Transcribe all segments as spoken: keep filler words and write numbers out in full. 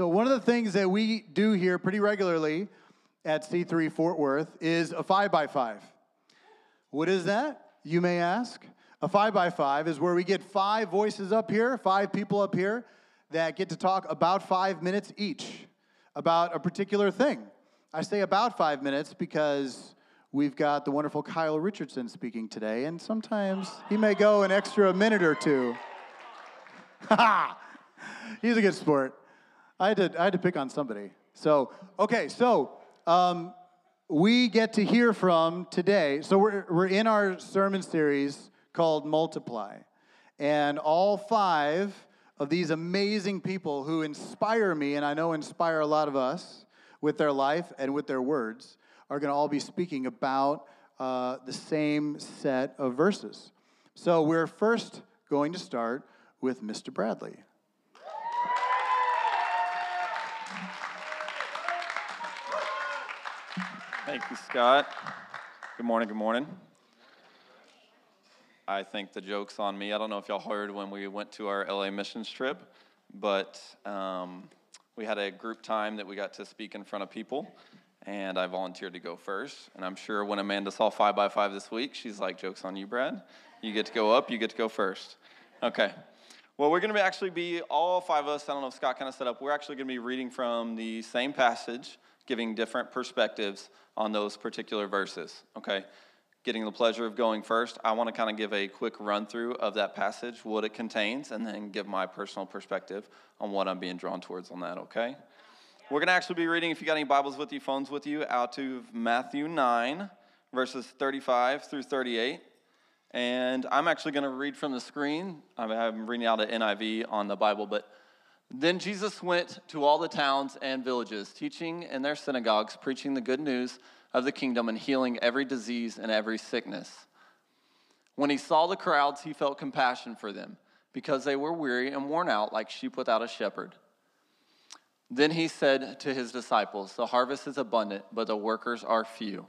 So one of the things that we do here pretty regularly at C three Fort Worth is a five by five. What is that, you may ask? A five by five is where we get five voices up here, five people up here, that get to talk about five minutes each about a particular thing. I say about five minutes because we've got the wonderful Kyle Richardson speaking today, and sometimes he may go an extra minute or two. Ha! He's a good sport. I had to, I had to pick on somebody. So, okay, so um, we get to hear from today. So we're, we're in our sermon series called Multiply, and all five of these amazing people who inspire me, and I know inspire a lot of us with their life and with their words, are going to all be speaking about uh, the same set of verses. So we're first going to start with Mister Bradley. Thank you, Scott. Good morning, good morning. I think the joke's on me. I don't know if y'all heard when we went to our L A missions trip, but um, we had a group time that we got to speak in front of people, and I volunteered to go first. And I'm sure when Amanda saw five by five this week, she's like, joke's on you, Brad. You get to go up, you get to go first. Okay. Well, we're going to be actually be, all five of us, I don't know if Scott kind of set up, we're actually going to be reading from the same passage, giving different perspectives on those particular verses, okay? Getting the pleasure of going first, I want to kind of give a quick run-through of that passage, what it contains, and then give my personal perspective on what I'm being drawn towards on that, okay? Yeah. We're going to actually be reading, if you got any Bibles with you, phones with you, out to Matthew nine, verses thirty-five through thirty-eight. And I'm actually going to read from the screen. I'm reading out an N I V on the Bible, but then Jesus went to all the towns and villages, teaching in their synagogues, preaching the good news of the kingdom and healing every disease and every sickness. When he saw the crowds, he felt compassion for them because they were weary and worn out like sheep without a shepherd. Then he said to his disciples, "The harvest is abundant, but the workers are few.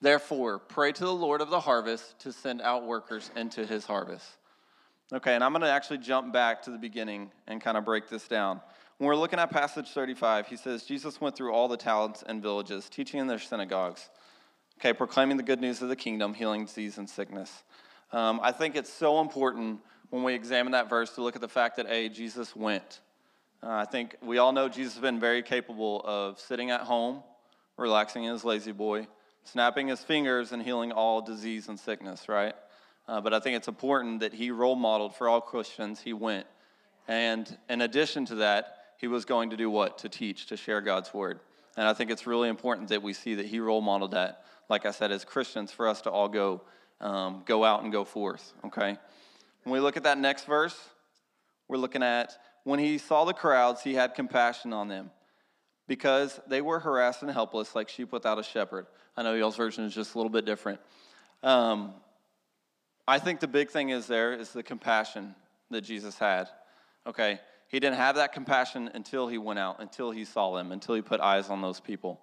Therefore, pray to the Lord of the harvest to send out workers into his harvest." Okay, and I'm going to actually jump back to the beginning and kind of break this down. When we're looking at passage thirty-five, he says, Jesus went through all the towns and villages, teaching in their synagogues, okay, proclaiming the good news of the kingdom, healing disease and sickness. Um, I think it's so important when we examine that verse to look at the fact that, A, Jesus went. Uh, I think we all know Jesus has been very capable of sitting at home, relaxing in his lazy boy, snapping his fingers and healing all disease and sickness, right? Uh, but I think it's important that he role modeled for all Christians, he went. And in addition to that, he was going to do what? To teach, to share God's word. And I think it's really important that we see that he role modeled that, like I said, as Christians, for us to all go um, go out and go forth, okay? When we look at that next verse, we're looking at, when he saw the crowds, he had compassion on them because they were harassed and helpless like sheep without a shepherd. I know y'all's version is just a little bit different. Um, I think the big thing is there is the compassion that Jesus had, okay? He didn't have that compassion until he went out, until he saw them, until he put eyes on those people.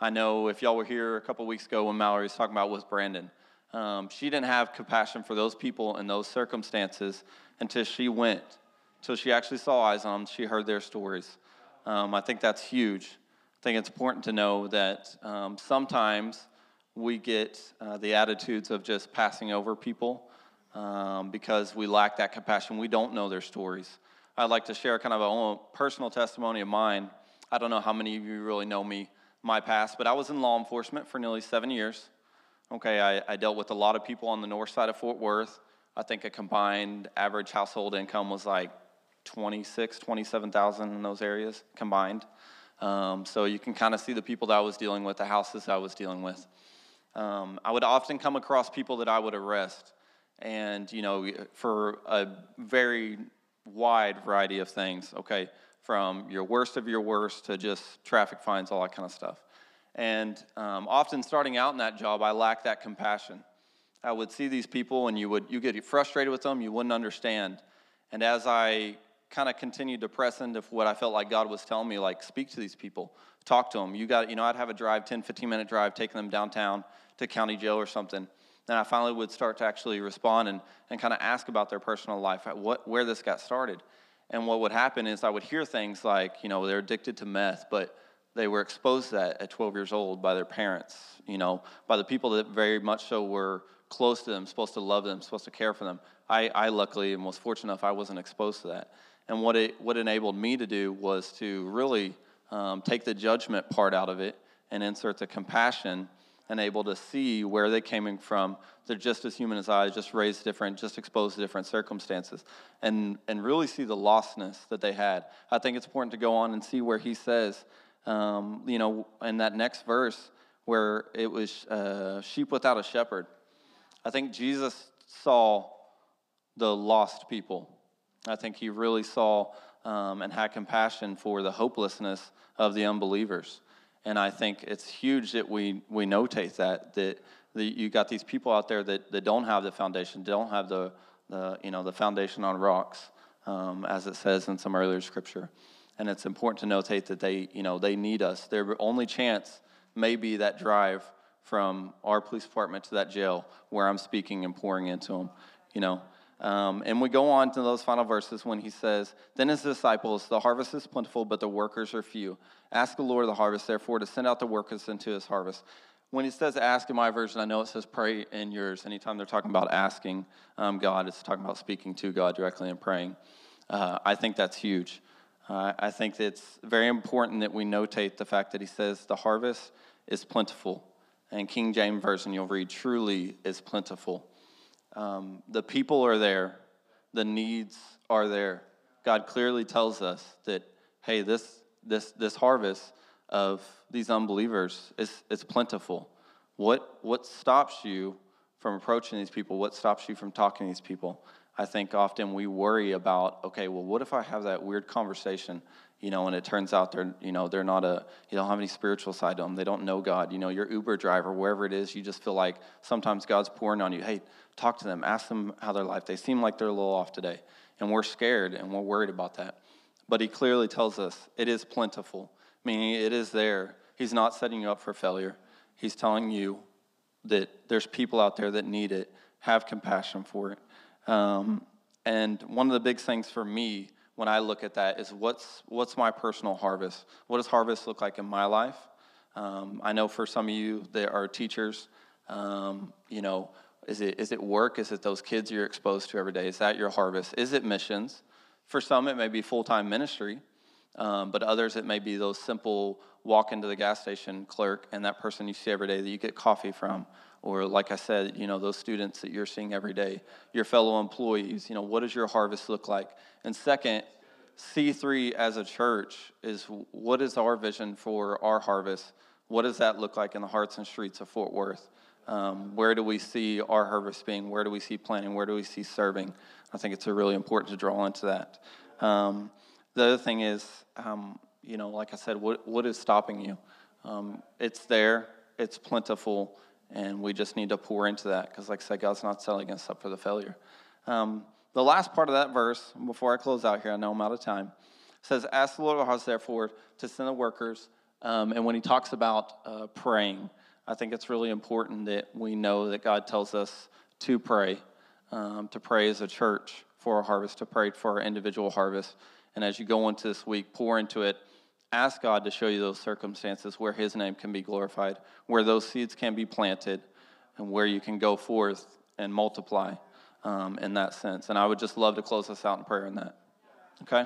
I know if y'all were here a couple weeks ago when Mallory was talking about with Brandon, um, she didn't have compassion for those people in those circumstances until she went, until she actually saw eyes on them, she heard their stories. Um, I think that's huge. I think it's important to know that um, sometimes we get uh, the attitudes of just passing over people um, because we lack that compassion. We don't know their stories. I'd like to share kind of a own personal testimony of mine. I don't know how many of you really know me, my past, but I was in law enforcement for nearly seven years. Okay, I, I dealt with a lot of people on the north side of Fort Worth. I think a combined average household income was like twenty-six thousand, twenty-seven thousand in those areas combined. Um, so you can kind of see the people that I was dealing with, the houses I was dealing with. Um, I would often come across people that I would arrest, and, you know, for a very wide variety of things, okay, from your worst of your worst to just traffic fines, all that kind of stuff. And um, often starting out in that job, I lacked that compassion. I would see these people and you would you get frustrated with them, you wouldn't understand. And as I kind of continued to press into what I felt like God was telling me, like, speak to these people, talk to them. You got, you know, I'd have a drive, ten, fifteen minute drive, taking them downtown to county jail or something. Then I finally would start to actually respond and, and kind of ask about their personal life, what, where this got started. And what would happen is I would hear things like, you know, they're addicted to meth, but they were exposed to that at twelve years old by their parents, you know, by the people that very much so were close to them, supposed to love them, supposed to care for them. I, I luckily and was fortunate enough I wasn't exposed to that. And what it what enabled me to do was to really um, take the judgment part out of it and insert the compassion and able to see where they came from. They're just as human as I, just raised different, just exposed to different circumstances, and, and really see the lostness that they had. I think it's important to go on and see where he says, um, you know, in that next verse where it was uh, sheep without a shepherd. I think Jesus saw the lost people. I think he really saw um, and had compassion for the hopelessness of the unbelievers. And I think it's huge that we we notate that, that, that you got these people out there that, that don't have the foundation, don't have the, the you know the foundation on rocks, um, as it says in some earlier scripture. And it's important to notate that they you know they need us. Their only chance may be that drive from our police department to that jail where I'm speaking and pouring into them, you know. Um, and we go on to those final verses when he says, "Then his disciples, the harvest is plentiful, but the workers are few. Ask the Lord of the harvest, therefore, to send out the workers into his harvest." When he says ask in my version, I know it says pray in yours. Anytime they're talking about asking um, God, it's talking about speaking to God directly and praying. Uh, I think that's huge. Uh, I think it's very important that we notate the fact that he says the harvest is plentiful. And King James Version, you'll read, truly is plentiful. Um, the people are there. The needs are there. God clearly tells us that, hey, this this this harvest of these unbelievers is, is plentiful. What, what stops you from approaching these people? What stops you from talking to these people? I think often we worry about, okay, well, what if I have that weird conversation, you know, and it turns out they're, you know, they're not a, you don't have any spiritual side to them. They don't know God. You know, your Uber driver, wherever it is, you just feel like sometimes God's pouring on you. Hey, talk to them. Ask them how their life. They seem like they're a little off today. And we're scared and we're worried about that. But he clearly tells us it is plentiful, meaning it is there. He's not setting you up for failure. He's telling you that there's people out there that need it. Have compassion for it. Um, and one of the big things for me when I look at that is what's what's my personal harvest? What does harvest look like in my life? Um, I know for some of you that are teachers, um, you know, is it is it work? Is it those kids you're exposed to every day? Is that your harvest? Is it missions? For some, it may be full-time ministry, um, but others, it may be those simple walk into the gas station clerk and that person you see every day that you get coffee from. Or like I said, you know, those students that you're seeing every day, your fellow employees, you know, what does your harvest look like? And second, C three as a church is what is our vision for our harvest? What does that look like in the hearts and streets of Fort Worth? Um, where do we see our harvest being? Where do we see planting? Where do we see serving? I think it's really important to draw into that. Um, the other thing is, um, you know, like I said, what what is stopping you? Um, it's there. It's plentiful. And we just need to pour into that because, like I said, God's not setting us up for the failure. Um, the last part of that verse, before I close out here, I know I'm out of time, says, ask the Lord of the house, therefore, to send the workers. Um, and when he talks about uh, praying, I think it's really important that we know that God tells us to pray, um, to pray as a church for our harvest, to pray for our individual harvest. And as you go into this week, pour into it. Ask God to show you those circumstances where his name can be glorified, where those seeds can be planted, and where you can go forth and multiply um, in that sense. And I would just love to close us out in prayer in that. Okay?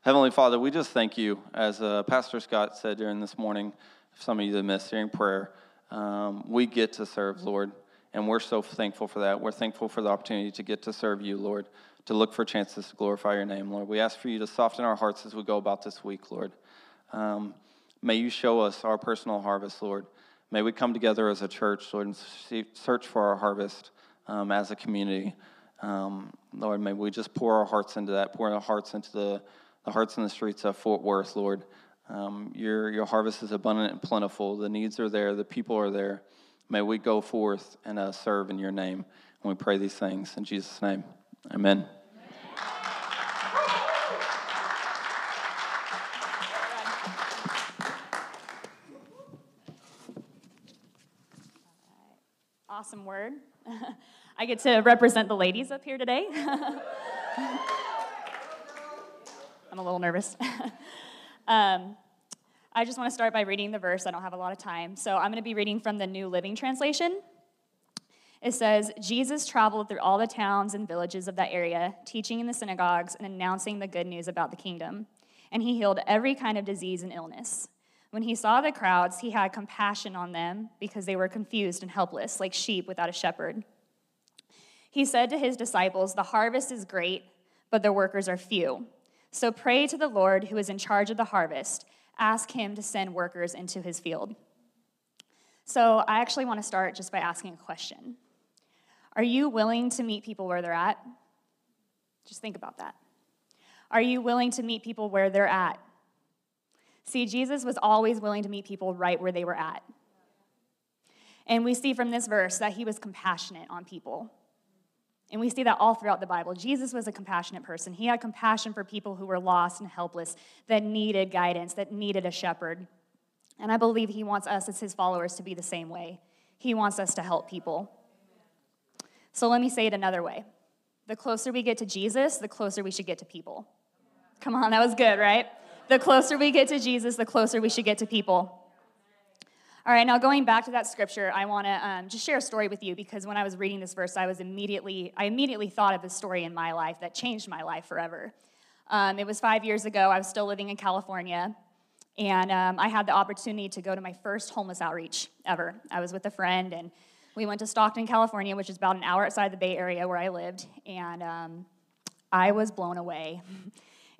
Heavenly Father, we just thank you. As uh, Pastor Scott said during this morning, if some of you that missed hearing prayer, um, we get to serve, Lord, and we're so thankful for that. We're thankful for the opportunity to get to serve you, Lord, to look for chances to glorify your name, Lord. We ask for you to soften our hearts as we go about this week, Lord. Um, may you show us our personal harvest, Lord. May we come together as a church, Lord, and see, search for our harvest um, as a community. Um, Lord, may we just pour our hearts into that, pour our hearts into the, the hearts in the streets of Fort Worth, Lord. Um, your, your harvest is abundant and plentiful. The needs are there. The people are there. May we go forth and uh, serve in your name. And we pray these things in Jesus' name. Amen. Awesome word. I get to represent the ladies up here today. I'm a little nervous. um, I just want to start by reading the verse. I don't have a lot of time. So I'm going to be reading from the New Living Translation. It says, Jesus traveled through all the towns and villages of that area, teaching in the synagogues and announcing the good news about the kingdom. And he healed every kind of disease and illness. When he saw the crowds, he had compassion on them because they were confused and helpless, like sheep without a shepherd. He said to his disciples, the harvest is great, but the workers are few. So pray to the Lord who is in charge of the harvest. Ask him to send workers into his field. So I actually want to start just by asking a question. Are you willing to meet people where they're at? Just think about that. Are you willing to meet people where they're at? See, Jesus was always willing to meet people right where they were at. And we see from this verse that he was compassionate on people. And we see that all throughout the Bible. Jesus was a compassionate person. He had compassion for people who were lost and helpless, that needed guidance, that needed a shepherd. And I believe he wants us as his followers to be the same way. He wants us to help people. So let me say it another way. The closer we get to Jesus, the closer we should get to people. Come on, that was good, right? The closer we get to Jesus, the closer we should get to people. All right, now going back to that scripture, I want to um, just share a story with you, because when I was reading this verse, I was immediately, I immediately thought of a story in my life that changed my life forever. Um, it was five years ago. I was still living in California, and um, I had the opportunity to go to my first homeless outreach ever. I was with a friend, and we went to Stockton, California, which is about an hour outside the Bay Area where I lived, and um, I was blown away.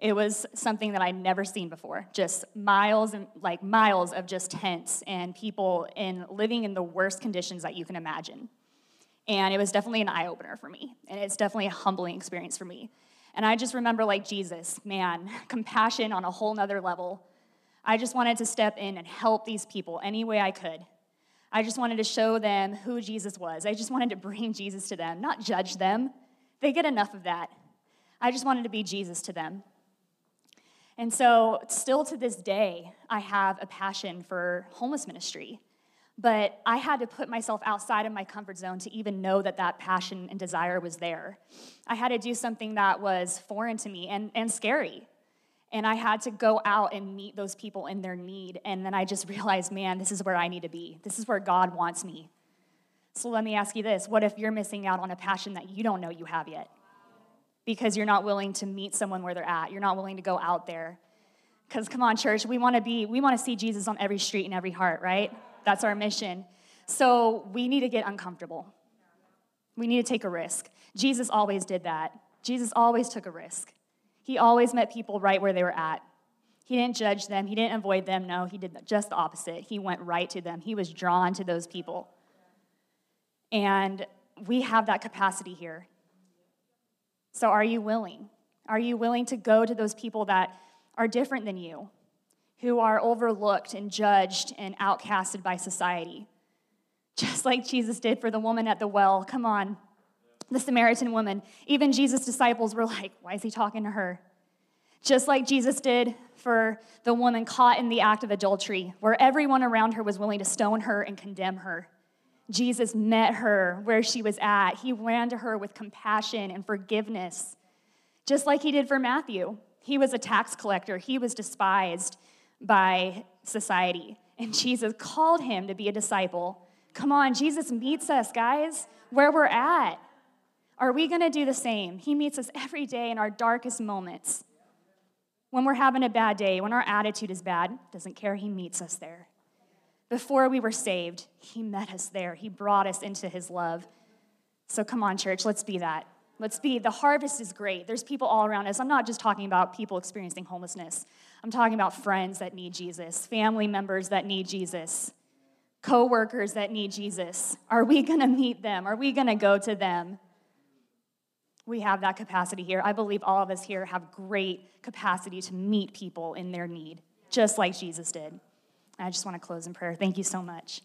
It was something that I'd never seen before, just miles and like miles of just tents and people in living in the worst conditions that you can imagine. And it was definitely an eye-opener for me, and it's definitely a humbling experience for me. And I just remember, like Jesus, man, compassion on a whole nother level. I just wanted to step in and help these people any way I could. I just wanted to show them who Jesus was. I just wanted to bring Jesus to them, not judge them. They get enough of that. I just wanted to be Jesus to them. And so still to this day, I have a passion for homeless ministry. But I had to put myself outside of my comfort zone to even know that that passion and desire was there. I had to do something that was foreign to me and, and scary. And I had to go out and meet those people in their need. And then I just realized, man, this is where I need to be. This is where God wants me. So let me ask you this. What if you're missing out on a passion that you don't know you have yet? Because you're not willing to meet someone where they're at. You're not willing to go out there. Because come on, church, we want to be, we want to see Jesus on every street and every heart, right? That's our mission. So we need to get uncomfortable. We need to take a risk. Jesus always did that. Jesus always took a risk. He always met people right where they were at. He didn't judge them. He didn't avoid them. No, he did just the opposite. He went right to them. He was drawn to those people. And we have that capacity here. So are you willing? Are you willing to go to those people that are different than you, who are overlooked and judged and outcasted by society? Just like Jesus did for the woman at the well. Come on, the Samaritan woman. Even Jesus' disciples were like, why is he talking to her? Just like Jesus did for the woman caught in the act of adultery, where everyone around her was willing to stone her and condemn her. Jesus met her where she was at. He ran to her with compassion and forgiveness, just like he did for Matthew. He was a tax collector. He was despised by society, and Jesus called him to be a disciple. Come on, Jesus meets us, guys, where we're at. Are we going to do the same? He meets us every day in our darkest moments. When we're having a bad day, when our attitude is bad, doesn't care, he meets us there. Before we were saved, he met us there. He brought us into his love. So come on, church, let's be that. Let's be. The harvest is great. There's people all around us. I'm not just talking about people experiencing homelessness. I'm talking about friends that need Jesus, family members that need Jesus, co-workers that need Jesus. Are we going to meet them? Are we going to go to them? We have that capacity here. I believe all of us here have great capacity to meet people in their need, just like Jesus did. I just want to close in prayer. Thank you so much.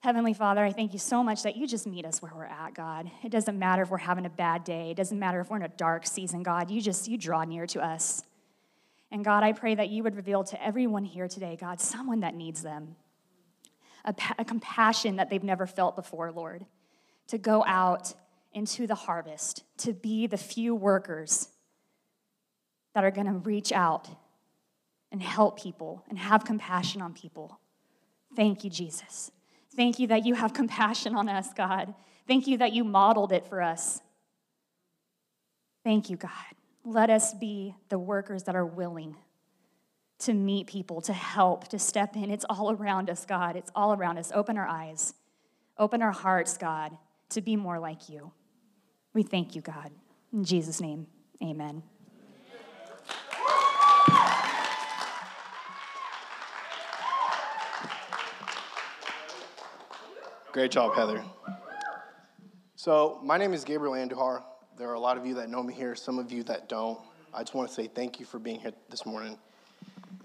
Heavenly Father, I thank you so much that you just meet us where we're at, God. It doesn't matter if we're having a bad day. It doesn't matter if we're in a dark season, God. You just, you draw near to us. And God, I pray that you would reveal to everyone here today, God, someone that needs them, a, a compassion that they've never felt before, Lord, to go out into the harvest, to be the few workers that are going to reach out and help people and have compassion on people. Thank you, Jesus. Thank you that you have compassion on us, God. Thank you that you modeled it for us. Thank you, God. Let us be the workers that are willing to meet people, to help, to step in. It's all around us, God. It's all around us. Open our eyes. Open our hearts, God, to be more like you. We thank you, God. In Jesus' name, amen. Great job, Heather. So my name is Gabriel Andujar. There are a lot of you that know me here, some of you that don't. I just want to say thank you for being here this morning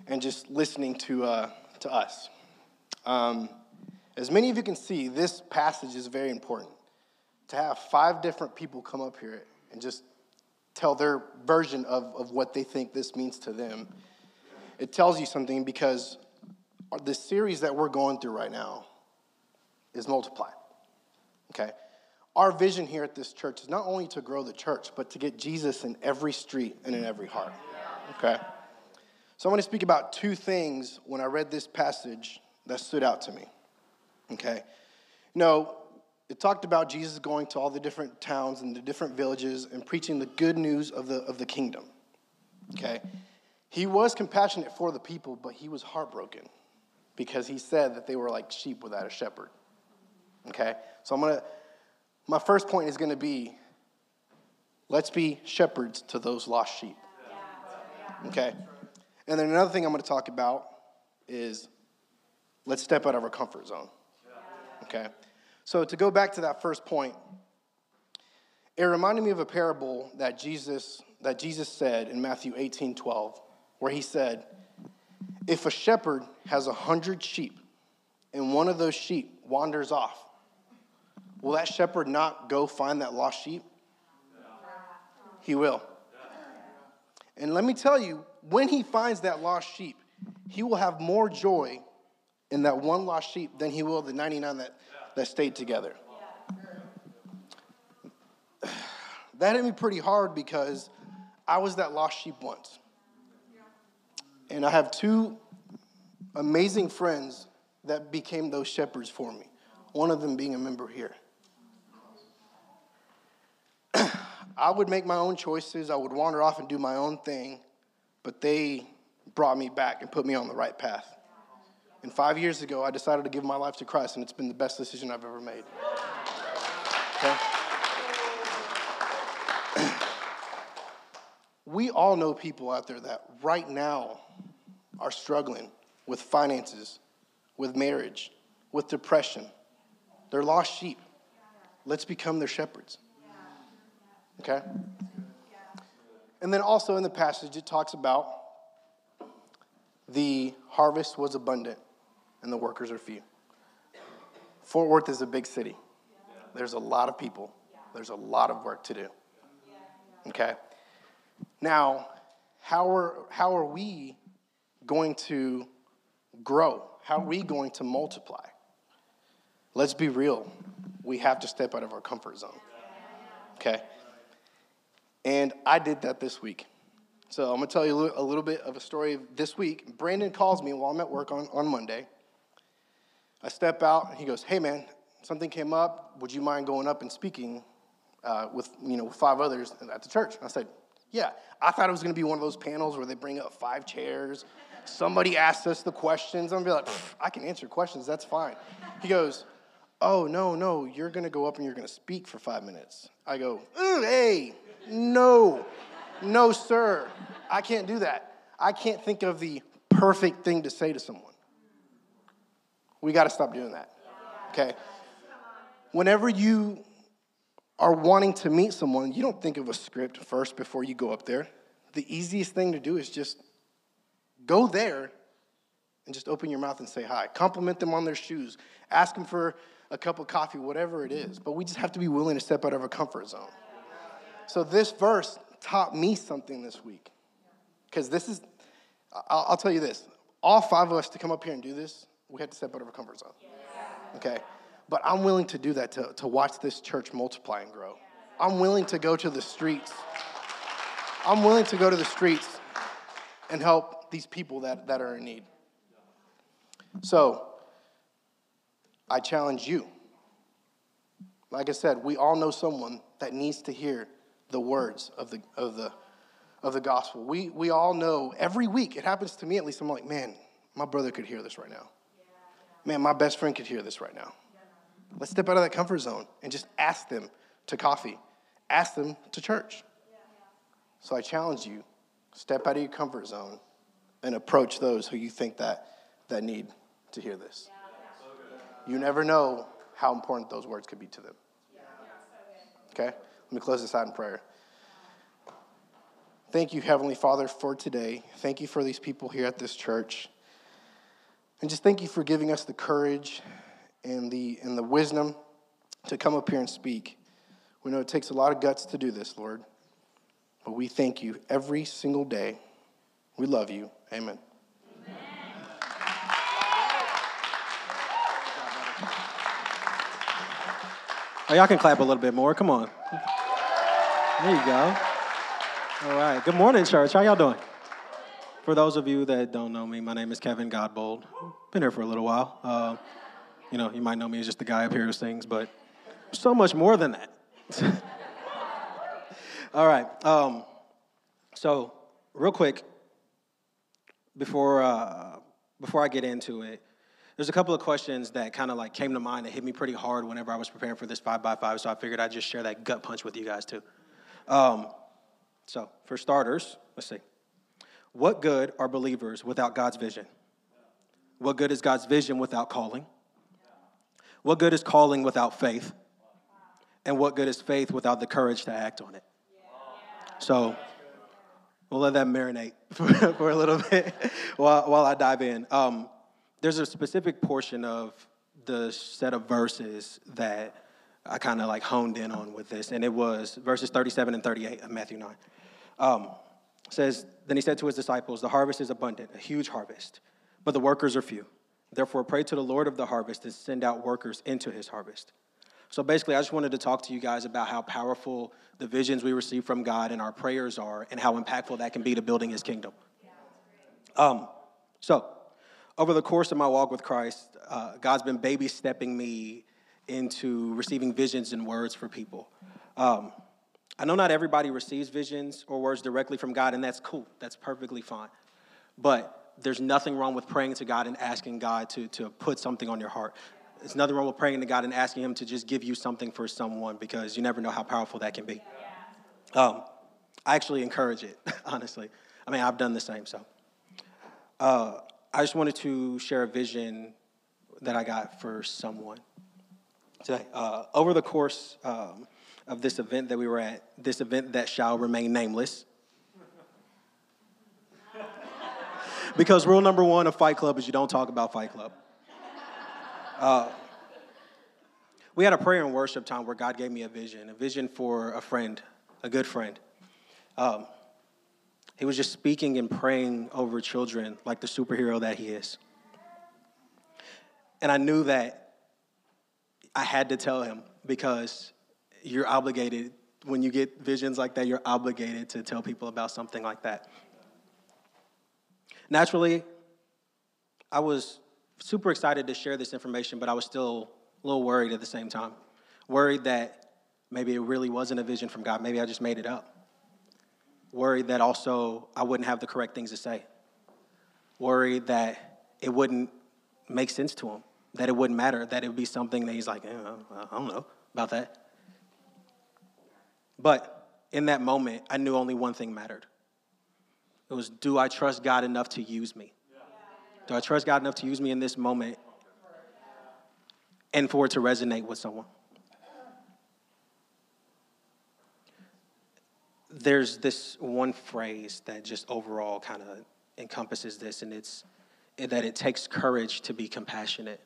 and just listening to, uh, to us. Um, as many of you can see, this passage is very important. To have five different people come up here and just tell their version of, of what they think this means to them, it tells you something, because the series that we're going through right now is multiply, okay? Our vision here at this church is not only to grow the church, but to get Jesus in every street and in every heart, okay? So I want to speak about two things when I read this passage that stood out to me, okay? You know, it talked about Jesus going to all the different towns and the different villages and preaching the good news of the, of the kingdom, okay? He was compassionate for the people, but he was heartbroken because he said that they were like sheep without a shepherd. Okay, so I'm going to, my first point is going to be, let's be shepherds to those lost sheep. Okay, and then another thing I'm going to talk about is, let's step out of our comfort zone. Okay, so to go back to that first point, it reminded me of a parable that Jesus, that Jesus said in Matthew eighteen twelve, where he said, if a shepherd has a hundred sheep and one of those sheep wanders off, will that shepherd not go find that lost sheep? He will. And let me tell you, when he finds that lost sheep, he will have more joy in that one lost sheep than he will the ninety-nine that, that stayed together. That hit me pretty hard because I was that lost sheep once. And I have two amazing friends that became those shepherds for me. One of them being a member here. I would make my own choices. I would wander off and do my own thing. But they brought me back and put me on the right path. And five years ago, I decided to give my life to Christ, and it's been the best decision I've ever made. Okay? We all know people out there that right now are struggling with finances, with marriage, with depression. They're lost sheep. Let's become their shepherds. Okay? And then also in the passage, it talks about the harvest was abundant and the workers are few. Fort Worth is a big city. There's a lot of people. There's a lot of work to do. Okay? Now, how are, how are we going to grow? How are we going to multiply? Let's be real. We have to step out of our comfort zone. Okay? And I did that this week. So I'm going to tell you a little bit of a story of this week. Brandon calls me while I'm at work on, on Monday. I step out, and he goes, hey, man, something came up. Would you mind going up and speaking uh, with, you know, five others at the church? And I said, yeah. I thought it was going to be one of those panels where they bring up five chairs. Somebody asked us the questions. I'm going to be like, I can answer questions. That's fine. He goes, oh, no, no, you're going to go up and you're going to speak for five minutes. I go, hey, no, no, sir. I can't do that. I can't think of the perfect thing to say to someone. We got to stop doing that, okay? Whenever you are wanting to meet someone, you don't think of a script first before you go up there. The easiest thing to do is just go there and just open your mouth and say hi. Compliment them on their shoes. Ask them for a cup of coffee, whatever it is. But we just have to be willing to step out of our comfort zone. So this verse taught me something this week. Because this is, I'll, I'll tell you this. All five of us to come up here and do this, we have to step out of our comfort zone. Okay? But I'm willing to do that to, to watch this church multiply and grow. I'm willing to go to the streets. I'm willing to go to the streets and help these people that, that are in need. So, I challenge you. Like I said, we all know someone that needs to hear the words of the of the of the gospel. We we all know every week. It happens to me at least. I'm like, man, my brother could hear this right now. Man, my best friend could hear this right now. Let's step out of that comfort zone and just ask them to coffee. Ask them to church. So I challenge you, step out of your comfort zone and approach those who you think that that need to hear this. You never know how important those words could be to them. Okay? Let me close this out in prayer. Thank you, Heavenly Father, for today. Thank you for these people here at this church. And just thank you for giving us the courage and the and the wisdom to come up here and speak. We know it takes a lot of guts to do this, Lord. But we thank you every single day. We love you. Amen. Amen. Oh, y'all can clap a little bit more. Come on. There you go. All right. Good morning, church. How y'all doing? For those of you that don't know me, my name is Kevin Godbold. Been here for a little while. Uh, you know, you might know me as just the guy up here who sings, but so much more than that. All right. Um, so, real quick, before uh, before I get into it, there's a couple of questions that kind of like came to mind that hit me pretty hard whenever I was preparing for this five by five. So I figured I'd just share that gut punch with you guys too. Um, so, for starters, let's see. What good are believers without God's vision? What good is God's vision without calling? What good is calling without faith? And what good is faith without the courage to act on it? So we'll let that marinate for, for a little bit while, while I dive in. Um, there's a specific portion of the set of verses that I kind of like honed in on with this, and it was verses thirty-seven and thirty-eight of Matthew nine. Um, says, then he said to his disciples, the harvest is abundant, a huge harvest, but the workers are few. Therefore, pray to the Lord of the harvest and send out workers into his harvest. So basically, I just wanted to talk to you guys about how powerful the visions we receive from God and our prayers are and how impactful that can be to building his kingdom. Um, so over the course of my walk with Christ, uh, God's been baby stepping me into receiving visions and words for people. Um, I know not everybody receives visions or words directly from God, and that's cool. That's perfectly fine. But there's nothing wrong with praying to God and asking God to, to put something on your heart. There's nothing wrong with praying to God and asking him to just give you something for someone, because you never know how powerful that can be. Um, I actually encourage it, honestly. I mean, I've done the same. So uh, I just wanted to share a vision that I got for someone today. Uh, over the course um, of this event that we were at, this event that shall remain nameless. Because rule number one of Fight Club is you don't talk about Fight Club. Uh, we had a prayer and worship time where God gave me a vision, a vision for a friend, a good friend. Um, he was just speaking and praying over children like the superhero that he is. And I knew that I had to tell him, because you're obligated, when you get visions like that, you're obligated to tell people about something like that. Naturally, I was super excited to share this information, but I was still a little worried at the same time, worried that maybe it really wasn't a vision from God. Maybe I just made it up, worried that also I wouldn't have the correct things to say, worried that it wouldn't make sense to him, that it wouldn't matter, that it would be something that he's like, eh, I don't know about that. But in that moment, I knew only one thing mattered. It was, do I trust God enough to use me? Do I trust God enough to use me in this moment and for it to resonate with someone? There's this one phrase that just overall kind of encompasses this, and it's that it takes courage to be compassionate.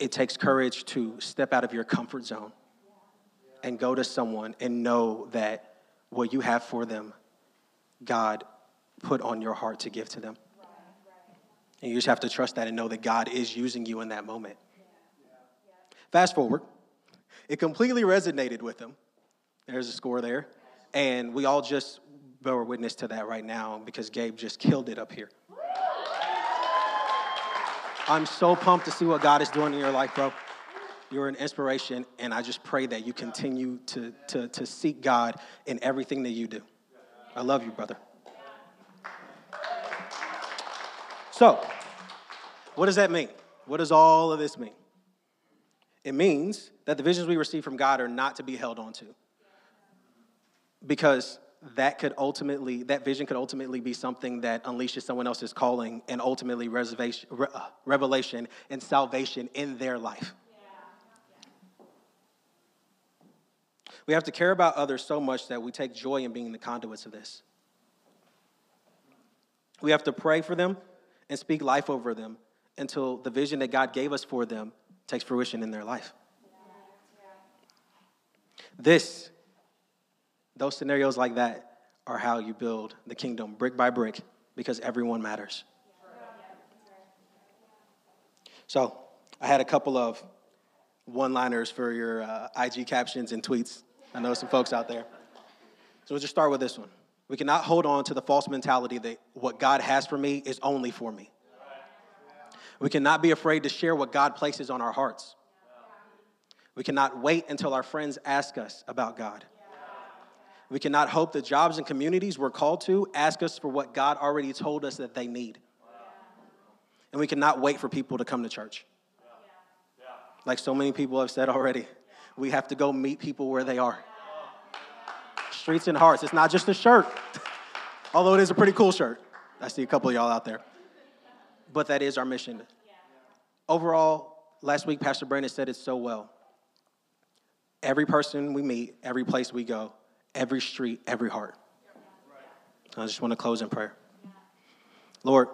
It takes courage to step out of your comfort zone and go to someone and know that what you have for them, God put on your heart to give to them. Right, right. And you just have to trust that and know that God is using you in that moment. Yeah. Yeah. Fast forward, it completely resonated with him. There's a score there. And we all just bear witness to that right now because Gabe just killed it up here. I'm so pumped to see what God is doing in your life, bro. You're an inspiration, and I just pray that you continue to, to, to seek God in everything that you do. I love you, brother. So, what does that mean? What does all of this mean? It means that the visions we receive from God are not to be held on to, because that could ultimately, that vision could ultimately be something that unleashes someone else's calling and ultimately reservation, re, uh, revelation and salvation in their life. Yeah. Yeah. We have to care about others so much that we take joy in being the conduits of this. We have to pray for them and speak life over them until the vision that God gave us for them takes fruition in their life. Yeah. Yeah. This Those scenarios like that are how you build the kingdom brick by brick, because everyone matters. So I had a couple of one-liners for your uh, I G captions and tweets. I know some folks out there. So we'll just start with this one. We cannot hold on to the false mentality that what God has for me is only for me. We cannot be afraid to share what God places on our hearts. We cannot wait until our friends ask us about God. We cannot hope that jobs and communities we're called to ask us for what God already told us that they need. Wow. And we cannot wait for people to come to church. Yeah. Yeah. Like so many people have said already, yeah. We have to go meet people where they are. Yeah. Yeah. Streets and hearts. It's not just a shirt, although it is a pretty cool shirt. I see a couple of y'all out there. But that is our mission. Yeah. Overall, last week, Pastor Brandon said it so well. Every person we meet, every place we go, every street, every heart. I just want to close in prayer. Lord,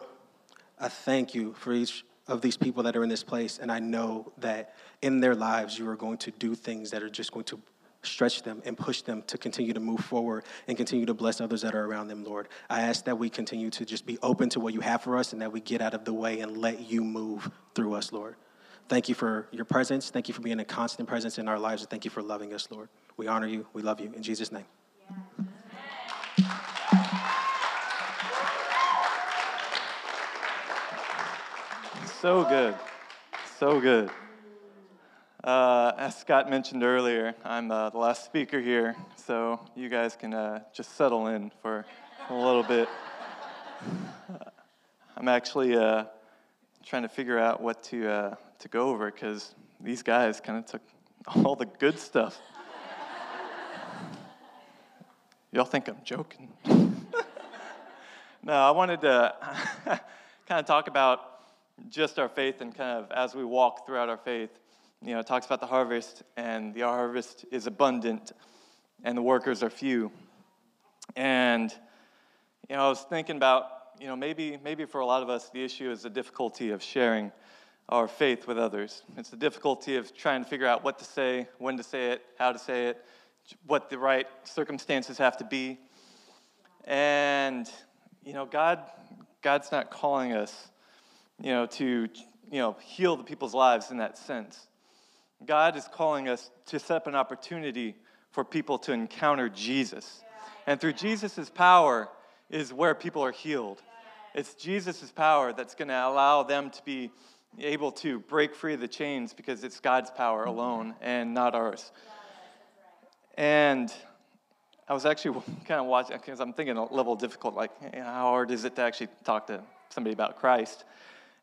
I thank you for each of these people that are in this place, and I know that in their lives you are going to do things that are just going to stretch them and push them to continue to move forward and continue to bless others that are around them, Lord. I ask that we continue to just be open to what you have for us and that we get out of the way and let you move through us, Lord. Thank you for your presence. Thank you for being a constant presence in our lives. And thank you for loving us, Lord. We honor you. We love you. In Jesus' name. Yeah. So good. So good. Uh, as Scott mentioned earlier, I'm uh, the last speaker here. So you guys can uh, just settle in for a little bit. I'm actually uh, trying to figure out what to... Uh, to go over, because these guys kind of took all the good stuff. Y'all think I'm joking. No, I wanted to kind of talk about just our faith, and kind of as we walk throughout our faith, you know, it talks about the harvest, and the harvest is abundant, and the workers are few. And, you know, I was thinking about, you know, maybe maybe for a lot of us, the issue is the difficulty of sharing our faith with others. It's the difficulty of trying to figure out what to say, when to say it, how to say it, what the right circumstances have to be. And, you know, God, God's not calling us, you know, to, you know, heal the people's lives in that sense. God is calling us to set up an opportunity for people to encounter Jesus. And through Jesus' power is where people are healed. It's Jesus' power that's going to allow them to be able to break free of the chains, because it's God's power alone and not ours. And I was actually kind of watching, because I'm thinking a level difficult, like how hard is it to actually talk to somebody about Christ?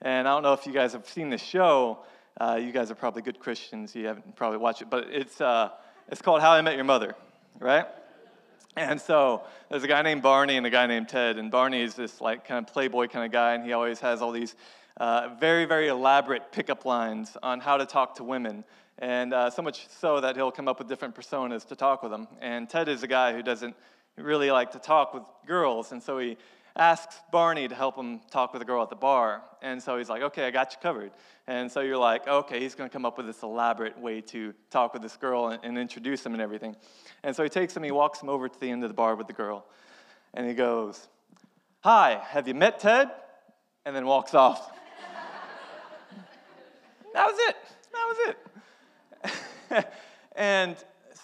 And I don't know if you guys have seen this show. Uh, you guys are probably good Christians. You haven't probably watched it, but it's uh, it's called How I Met Your Mother, right? And so there's a guy named Barney and a guy named Ted, and Barney is this like kind of playboy kind of guy, and he always has all these Uh, very, very elaborate pickup lines on how to talk to women, and uh, so much so that he'll come up with different personas to talk with them. And Ted is a guy who doesn't really like to talk with girls, and so he asks Barney to help him talk with a girl at the bar. And so he's like, okay, I got you covered. And so you're like, okay, he's going to come up with this elaborate way to talk with this girl and, and introduce him and everything. And so he takes him, he walks him over to the end of the bar with the girl, and he goes, "Hi, have you met Ted?" and then walks off. That was it. That was it. And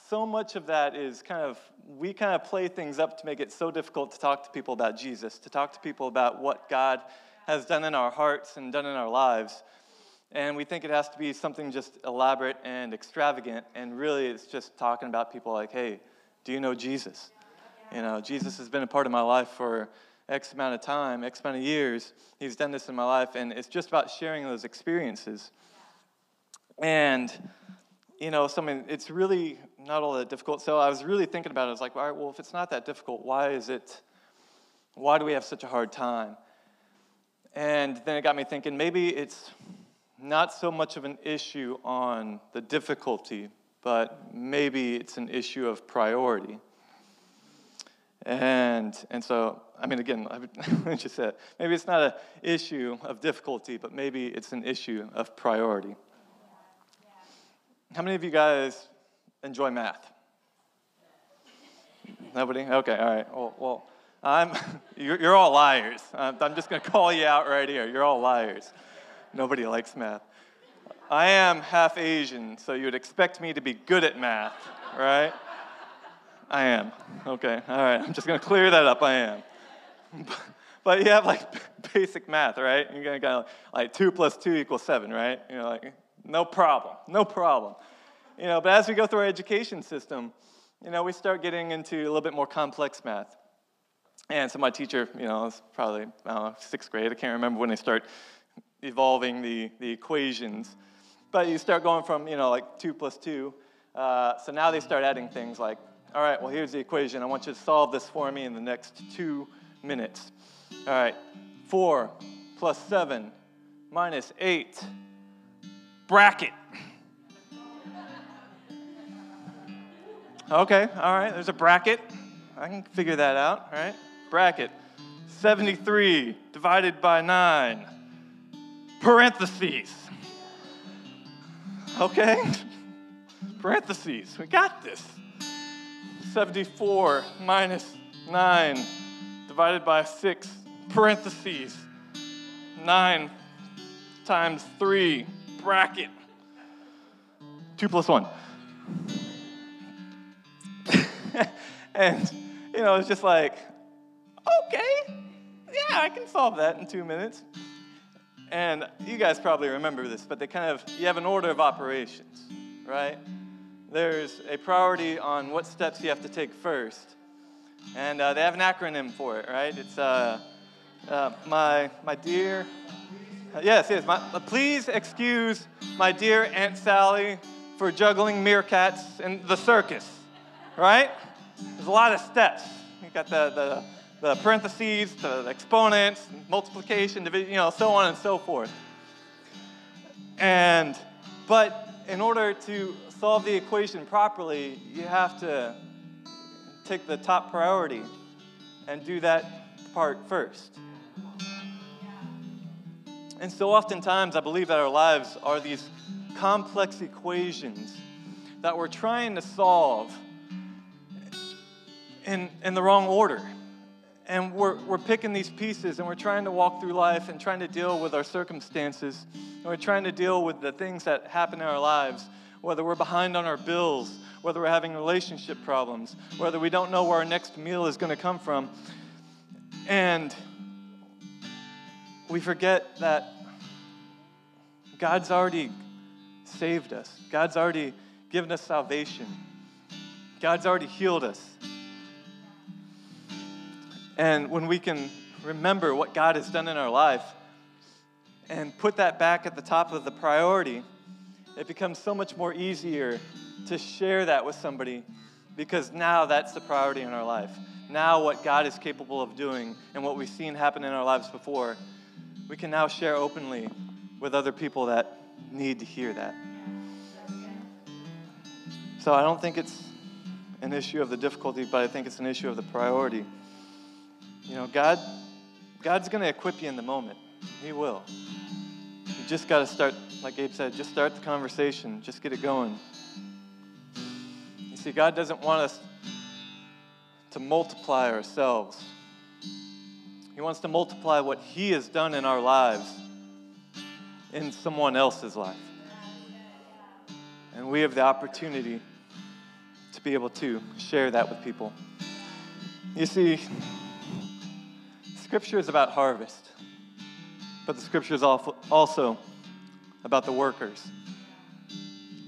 so much of that is kind of we kind of play things up to make it so difficult to talk to people about Jesus, to talk to people about what God has done in our hearts and done in our lives. And we think it has to be something just elaborate and extravagant, and really it's just talking about people like, hey, do you know Jesus? You know, Jesus has been a part of my life for X amount of time, X amount of years. He's done this in my life, and it's just about sharing those experiences. And, you know, so, I mean, it's really not all that difficult. So I was really thinking about it. I was like, all right, well, if it's not that difficult, why is it, why do we have such a hard time? And then it got me thinking, maybe it's not so much of an issue on the difficulty, but maybe it's an issue of priority. And and so, I mean, again, I would just say, maybe it's not an issue of difficulty, but maybe it's an issue of priority. Yeah. Yeah. How many of you guys enjoy math? Nobody? Okay, all right. Well, well I'm, you're, you're all liars. I'm just going to call you out right here. You're all liars. Nobody likes math. I am half Asian, so you would expect me to be good at math, right? I am. Okay, all right. I'm just going to clear that up. I am. But you have, like, basic math, right? You're going to go, like, two plus two equals seven, right? You know, like, no problem, no problem. You know, but as we go through our education system, you know, we start getting into a little bit more complex math. And so my teacher, you know, was probably, I don't know, sixth grade. I can't remember when they start evolving the, the equations. But you start going from, you know, like two plus two. Uh, so now they start adding things like, all right, well, here's the equation. I want you to solve this for me in the next two minutes. All right, four plus seven minus eight, bracket. Okay, all right, there's a bracket. I can figure that out, all right? Bracket, seventy-three divided by nine, parentheses. Okay, parentheses, we got this. seventy-four minus nine divided by six, parentheses, nine times three, bracket, two plus one. And, you know, it's just like, okay, yeah, I can solve that in two minutes. And you guys probably remember this, but they kind of, you have an order of operations, right? There's a priority on what steps you have to take first. And uh, they have an acronym for it, right? It's uh, uh, my my dear, uh, yes, yes, my, uh, please excuse my dear Aunt Sally for juggling meerkats in the circus, right? There's a lot of steps. You got the, the, the parentheses, the exponents, multiplication, division, you know, so on and so forth. And, but in order to solve the equation properly, you have to take the top priority and do that part first. And so oftentimes I believe that our lives are these complex equations that we're trying to solve in, in the wrong order. And we're, we're picking these pieces, and we're trying to walk through life and trying to deal with our circumstances, and we're trying to deal with the things that happen in our lives, whether we're behind on our bills, whether we're having relationship problems, whether we don't know where our next meal is going to come from. And we forget that God's already saved us. God's already given us salvation. God's already healed us. And when we can remember what God has done in our life and put that back at the top of the priority, it becomes so much more easier to share that with somebody, because now that's the priority in our life. Now what God is capable of doing and what we've seen happen in our lives before, we can now share openly with other people that need to hear that. So I don't think it's an issue of the difficulty, but I think it's an issue of the priority. You know, God, God's going to equip you in the moment. He will. You just got to start. Like Gabe said, just start the conversation. Just get it going. You see, God doesn't want us to multiply ourselves. He wants to multiply what He has done in our lives in someone else's life. And we have the opportunity to be able to share that with people. You see, Scripture is about harvest, but the Scripture is also about the workers.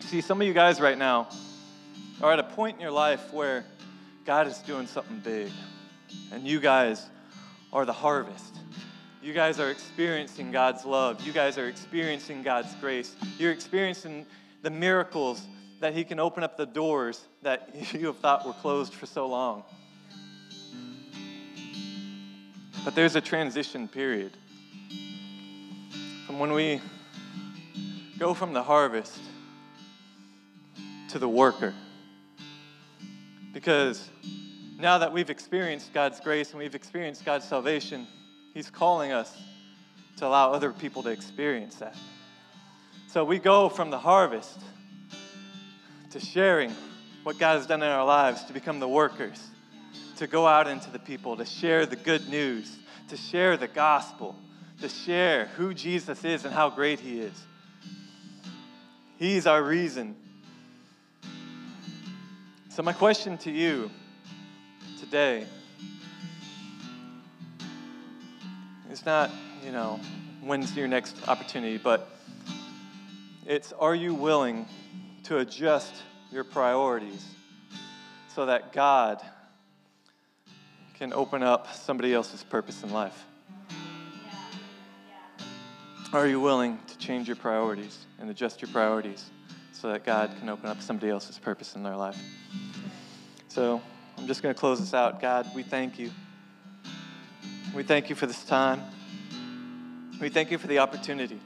See, some of you guys right now are at a point in your life where God is doing something big, and you guys are the harvest. You guys are experiencing God's love. You guys are experiencing God's grace. You're experiencing the miracles that He can open up the doors that you have thought were closed for so long. But there's a transition period from when we go from the harvest to the worker. Because now that we've experienced God's grace and we've experienced God's salvation, He's calling us to allow other people to experience that. So we go from the harvest to sharing what God has done in our lives, to become the workers, to go out into the people, to share the good news, to share the gospel, to share who Jesus is and how great He is. He's our reason. So my question to you today is not, you know, when's your next opportunity, but it's, are you willing to adjust your priorities so that God can open up somebody else's purpose in life? Yeah. Yeah. Are you willing to change your priorities and adjust your priorities so that God can open up somebody else's purpose in their life? So I'm just going to close this out. God, we thank You. We thank You for this time. We thank You for the opportunity.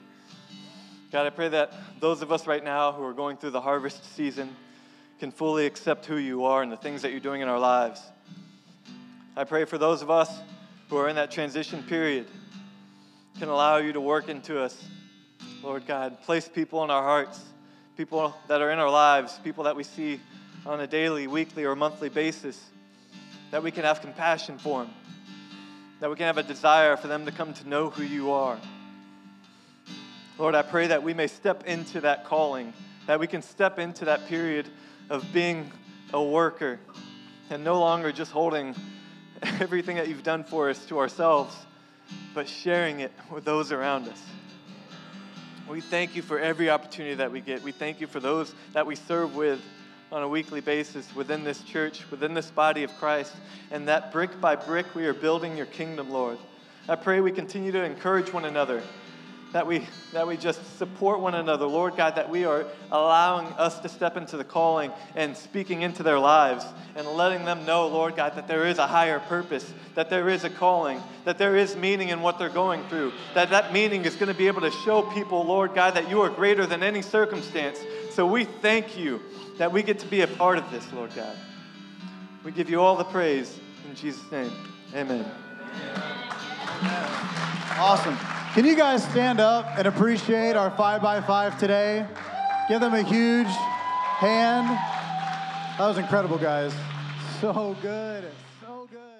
God, I pray that those of us right now who are going through the harvest season can fully accept who You are and the things that You're doing in our lives. I pray for those of us who are in that transition period can allow You to work into us. Lord God, place people in our hearts, people that are in our lives, people that we see on a daily, weekly, or monthly basis, that we can have compassion for them, that we can have a desire for them to come to know who You are. Lord, I pray that we may step into that calling, that we can step into that period of being a worker and no longer just holding everything that You've done for us to ourselves, but sharing it with those around us. We thank You for every opportunity that we get. We thank You for those that we serve with on a weekly basis within this church, within this body of Christ, and that brick by brick we are building Your kingdom, Lord. I pray we continue to encourage one another, that we that we just support one another, Lord God, that we are allowing us to step into the calling and speaking into their lives and letting them know, Lord God, that there is a higher purpose, that there is a calling, that there is meaning in what they're going through, that that meaning is going to be able to show people, Lord God, that You are greater than any circumstance. So we thank You that we get to be a part of this, Lord God. We give You all the praise in Jesus' name. Amen. Awesome. Can you guys stand up and appreciate our five by five today? Give them a huge hand. That was incredible, guys. So good. So good.